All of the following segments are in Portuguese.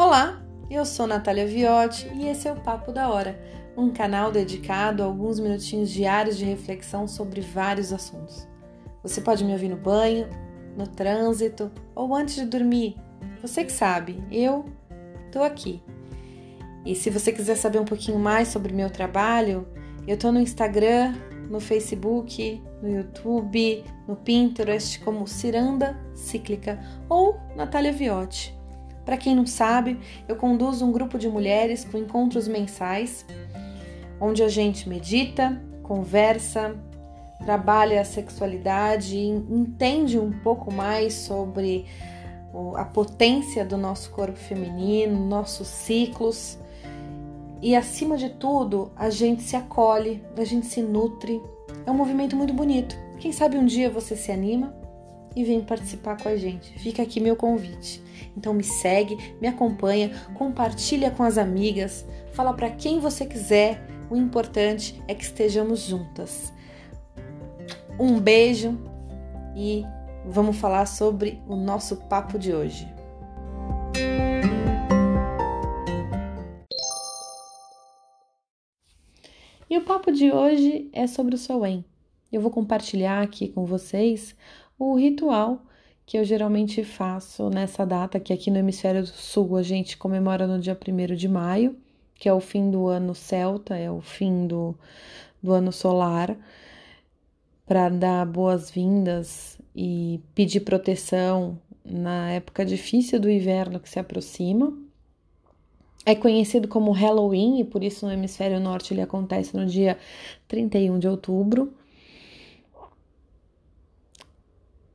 Olá, eu sou Natália Viotti e esse é o Papo da Hora, um canal dedicado a alguns minutinhos diários de reflexão sobre vários assuntos. Você pode me ouvir no banho, no trânsito ou antes de dormir. Você que sabe, eu tô aqui. E se você quiser saber um pouquinho mais sobre o meu trabalho, eu tô no Instagram, no Facebook, no YouTube, no Pinterest como Ciranda Cíclica ou Natália Viotti. Para quem não sabe, eu conduzo um grupo de mulheres com encontros mensais, onde a gente medita, conversa, trabalha a sexualidade e entende um pouco mais sobre a potência do nosso corpo feminino, nossos ciclos. E, acima de tudo, a gente se acolhe, a gente se nutre. É um movimento muito bonito. Quem sabe um dia você se anima e vem participar com a gente. Fica aqui meu convite. Então me segue, me acompanha, compartilha com as amigas, fala para quem você quiser. O importante é que estejamos juntas. Um beijo e vamos falar sobre o nosso papo de hoje. E o papo de hoje é sobre o Samhain. Eu vou compartilhar aqui com vocês o ritual que eu geralmente faço nessa data, que aqui no Hemisfério Sul a gente comemora no dia 1º de maio, que é o fim do ano celta, é o fim do ano solar, para dar boas-vindas e pedir proteção na época difícil do inverno que se aproxima. É conhecido como Halloween e por isso no Hemisfério Norte ele acontece no dia 31 de outubro.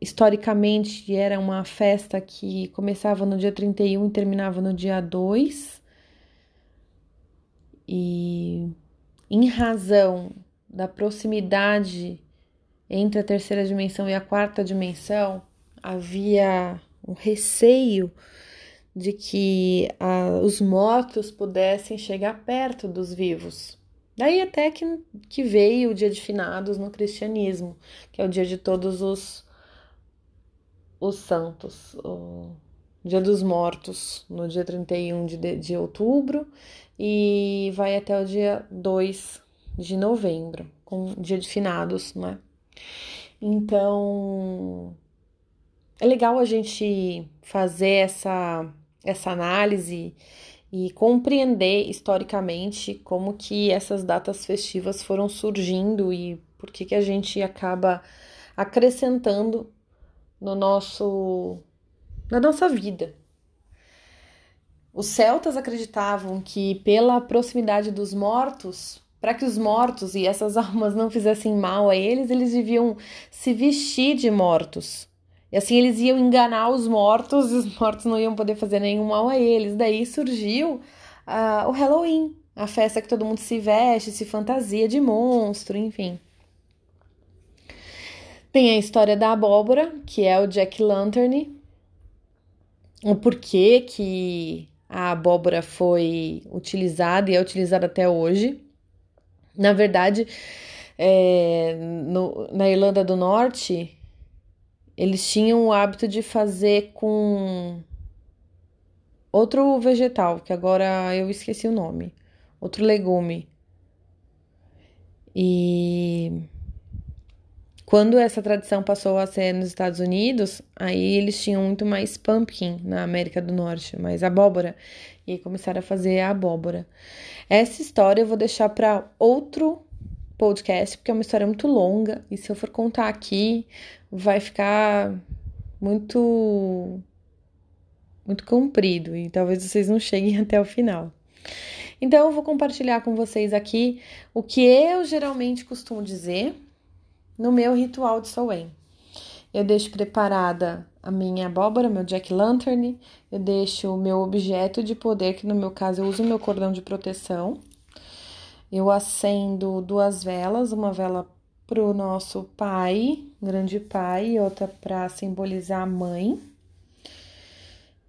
Historicamente era uma festa que começava no dia 31 e terminava no dia 2. E em razão da proximidade entre a terceira dimensão e a quarta dimensão, havia um receio de que os mortos pudessem chegar perto dos vivos. Daí até que veio o dia de finados no cristianismo, que é o dia de todos os santos, o dia dos mortos, no dia 31 de outubro, e vai até o dia 2 de novembro, com o dia de finados, né? Então, é legal a gente fazer essa análise e compreender historicamente como que essas datas festivas foram surgindo e por que a gente acaba acrescentando na nossa vida. Os celtas acreditavam que pela proximidade dos mortos, para que os mortos e essas almas não fizessem mal a eles, eles deviam se vestir de mortos. E assim eles iam enganar os mortos e os mortos não iam poder fazer nenhum mal a eles. Daí surgiu o Halloween, a festa que todo mundo se veste, se fantasia de monstro, enfim. Tem a história da abóbora, que é o Jack Lantern. O porquê que a abóbora foi utilizada e é utilizada até hoje. Na verdade, na Irlanda do Norte, eles tinham o hábito de fazer com outro vegetal, que agora eu esqueci o nome, outro legume. E quando essa tradição passou a ser nos Estados Unidos, aí eles tinham muito mais pumpkin na América do Norte, mais abóbora, e aí começaram a fazer a abóbora. Essa história eu vou deixar para outro podcast, porque é uma história muito longa, e se eu for contar aqui, vai ficar muito, muito comprido, e talvez vocês não cheguem até o final. Então, eu vou compartilhar com vocês aqui o que eu geralmente costumo dizer no meu ritual de Samhain. Eu deixo preparada a minha abóbora, meu Jack Lantern, eu deixo o meu objeto de poder, que no meu caso eu uso o meu cordão de proteção. Eu acendo 2 velas, uma vela para o nosso pai, Grande Pai, e outra para simbolizar a mãe.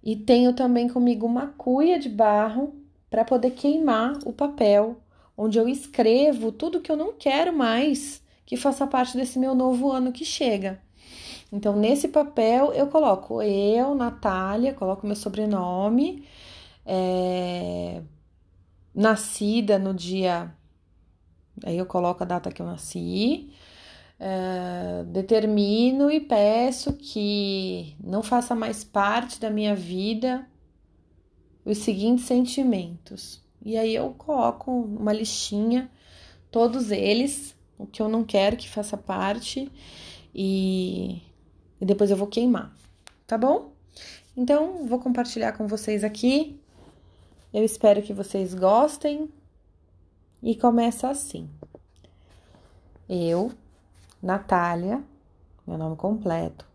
E tenho também comigo uma cuia de barro para poder queimar o papel, onde eu escrevo tudo que eu não quero mais que faça parte desse meu novo ano que chega. Então, nesse papel eu coloco eu, Natália, coloco meu sobrenome, nascida no dia... Aí eu coloco a data que eu nasci, determino e peço que não faça mais parte da minha vida os seguintes sentimentos. E aí eu coloco uma listinha, todos eles, o que eu não quero que faça parte, e depois eu vou queimar, tá bom? Então, vou compartilhar com vocês aqui. Eu espero que vocês gostem. E começa assim. Eu, Natália, meu nome completo.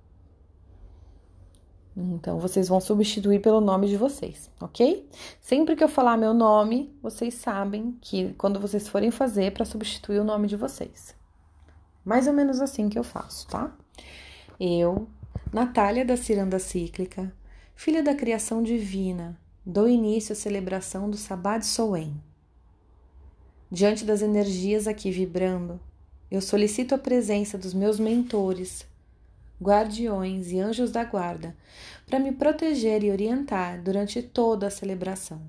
Então, vocês vão substituir pelo nome de vocês, ok? Sempre que eu falar meu nome, vocês sabem que quando vocês forem fazer para substituir o nome de vocês. Mais ou menos assim que eu faço, tá? Eu, Natália da Ciranda Cíclica, filha da criação divina, dou início à celebração do Sabá de Samhain. Diante das energias aqui vibrando, eu solicito a presença dos meus mentores, guardiões e anjos da guarda para me proteger e orientar durante toda a celebração.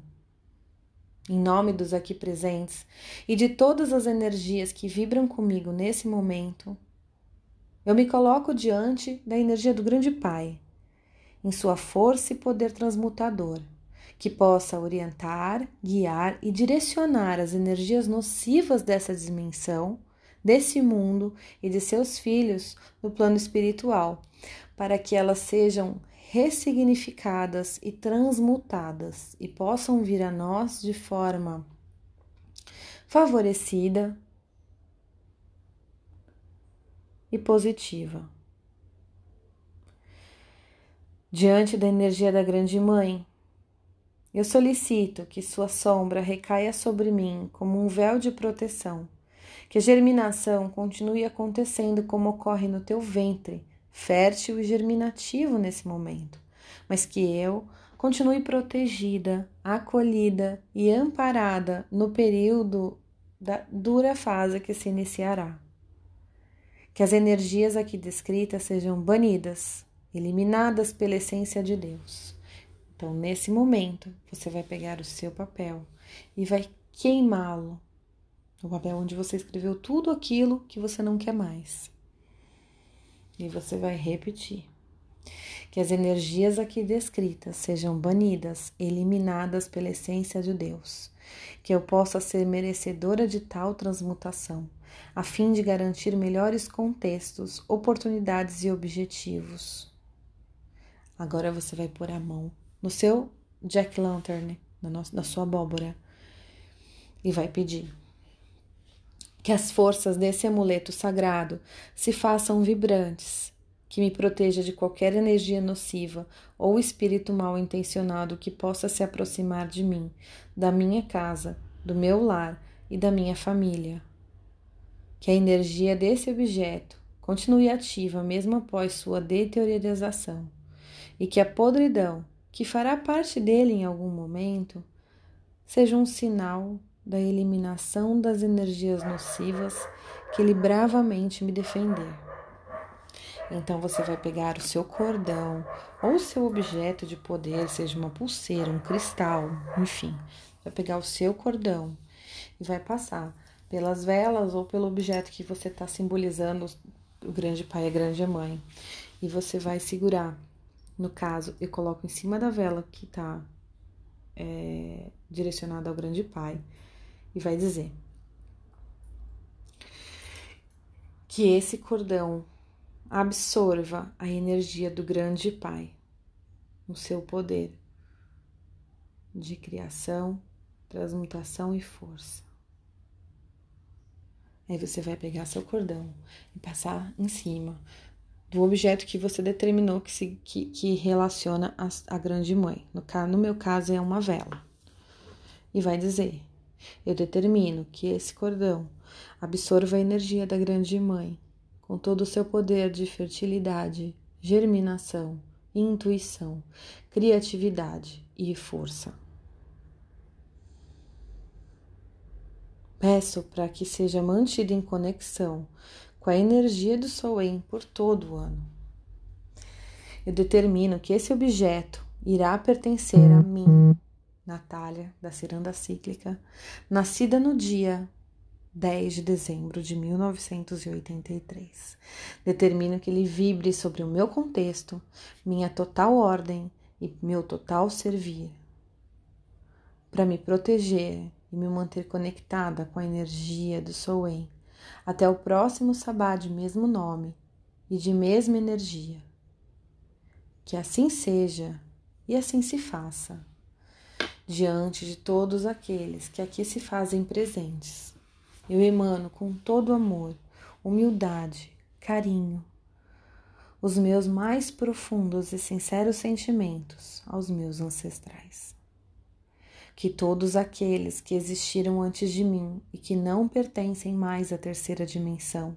Em nome dos aqui presentes e de todas as energias que vibram comigo nesse momento, eu me coloco diante da energia do Grande Pai, em sua força e poder transmutador, que possa orientar, guiar e direcionar as energias nocivas dessa dimensão, desse mundo e de seus filhos no plano espiritual, para que elas sejam ressignificadas e transmutadas e possam vir a nós de forma favorecida e positiva. Diante da energia da Grande Mãe, eu solicito que sua sombra recaia sobre mim como um véu de proteção, que a germinação continue acontecendo como ocorre no teu ventre, fértil e germinativo nesse momento, mas que eu continue protegida, acolhida e amparada no período da dura fase que se iniciará. Que as energias aqui descritas sejam banidas, eliminadas pela essência de Deus. Então, nesse momento, você vai pegar o seu papel e vai queimá-lo. O papel onde você escreveu tudo aquilo que você não quer mais. E você vai repetir. Que as energias aqui descritas sejam banidas, eliminadas pela essência de Deus. Que eu possa ser merecedora de tal transmutação, a fim de garantir melhores contextos, oportunidades e objetivos. Agora você vai pôr a mão no seu Jack Lantern, na sua abóbora, e vai pedir que as forças desse amuleto sagrado se façam vibrantes, que me proteja de qualquer energia nociva ou espírito mal intencionado que possa se aproximar de mim, da minha casa, do meu lar e da minha família. Que a energia desse objeto continue ativa mesmo após sua deteriorização, e que a podridão que fará parte dele em algum momento, seja um sinal da eliminação das energias nocivas que ele bravamente me defender. Então você vai pegar o seu cordão ou o seu objeto de poder, seja uma pulseira, um cristal, enfim, vai pegar o seu cordão e vai passar pelas velas ou pelo objeto que você está simbolizando o Grande Pai e a Grande Mãe, e você vai segurar. No caso, eu coloco em cima da vela que está direcionada ao Grande Pai e vai dizer que esse cordão absorva a energia do Grande Pai, o seu poder de criação, transmutação e força. Aí você vai pegar seu cordão e passar em cima do objeto que você determinou que relaciona a Grande Mãe. No meu caso, é uma vela. E vai dizer, eu determino que esse cordão absorva a energia da Grande Mãe, com todo o seu poder de fertilidade, germinação, intuição, criatividade e força. Peço para que seja mantido em conexão com a energia do Samhain por todo o ano. Eu determino que esse objeto irá pertencer a mim Natália, da Ciranda Cíclica, nascida no dia 10 de dezembro de 1983. Determino que ele vibre sobre o meu contexto, minha total ordem e meu total servir, para me proteger e me manter conectada com a energia do Samhain, até o próximo Sabá de mesmo nome e de mesma energia. Que assim seja e assim se faça, diante de todos aqueles que aqui se fazem presentes. Eu emano com todo amor, humildade, carinho, os meus mais profundos e sinceros sentimentos aos meus ancestrais. Que todos aqueles que existiram antes de mim e que não pertencem mais à terceira dimensão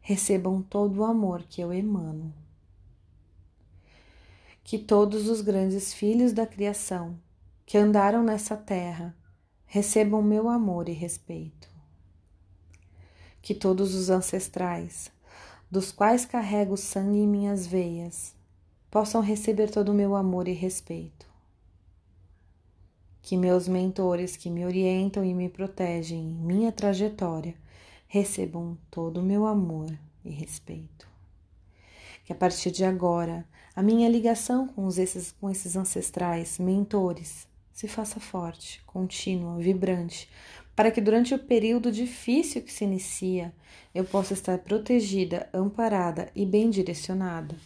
recebam todo o amor que eu emano. Que todos os grandes filhos da criação que andaram nessa terra recebam meu amor e respeito. Que todos os ancestrais, dos quais carrego sangue em minhas veias, possam receber todo o meu amor e respeito. Que meus mentores que me orientam e me protegem em minha trajetória recebam todo o meu amor e respeito. Que a partir de agora, a minha ligação com esses ancestrais, mentores, se faça forte, contínua, vibrante, para que durante o período difícil que se inicia, eu possa estar protegida, amparada e bem direcionada.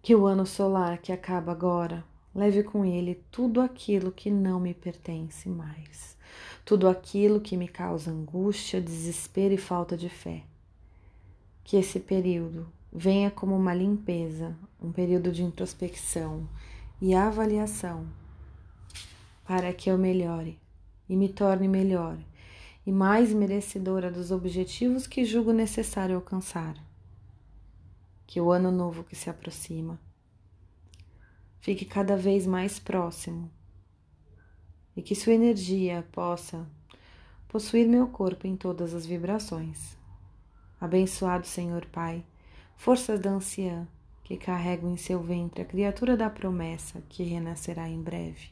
Que o ano solar que acaba agora leve com ele tudo aquilo que não me pertence mais, tudo aquilo que me causa angústia, desespero e falta de fé. Que esse período venha como uma limpeza, um período de introspecção e avaliação, para que eu melhore e me torne melhor e mais merecedora dos objetivos que julgo necessário alcançar. Que o ano novo que se aproxima fique cada vez mais próximo e que sua energia possa possuir meu corpo em todas as vibrações. Abençoado Senhor Pai, forças da anciã, que carregam em seu ventre a criatura da promessa que renascerá em breve.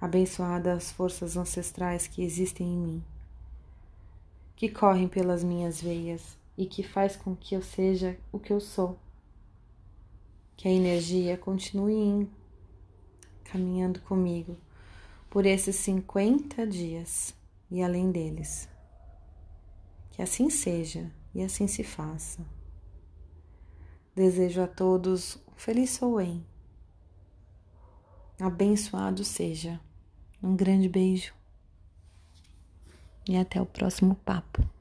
Abençoadas as forças ancestrais que existem em mim, que correm pelas minhas veias e que faz com que eu seja o que eu sou. Que a energia continue caminhando comigo por esses 50 dias e além deles. Que assim seja e assim se faça. Desejo a todos um feliz Samhain. Abençoado seja. Um grande beijo. E até o próximo papo.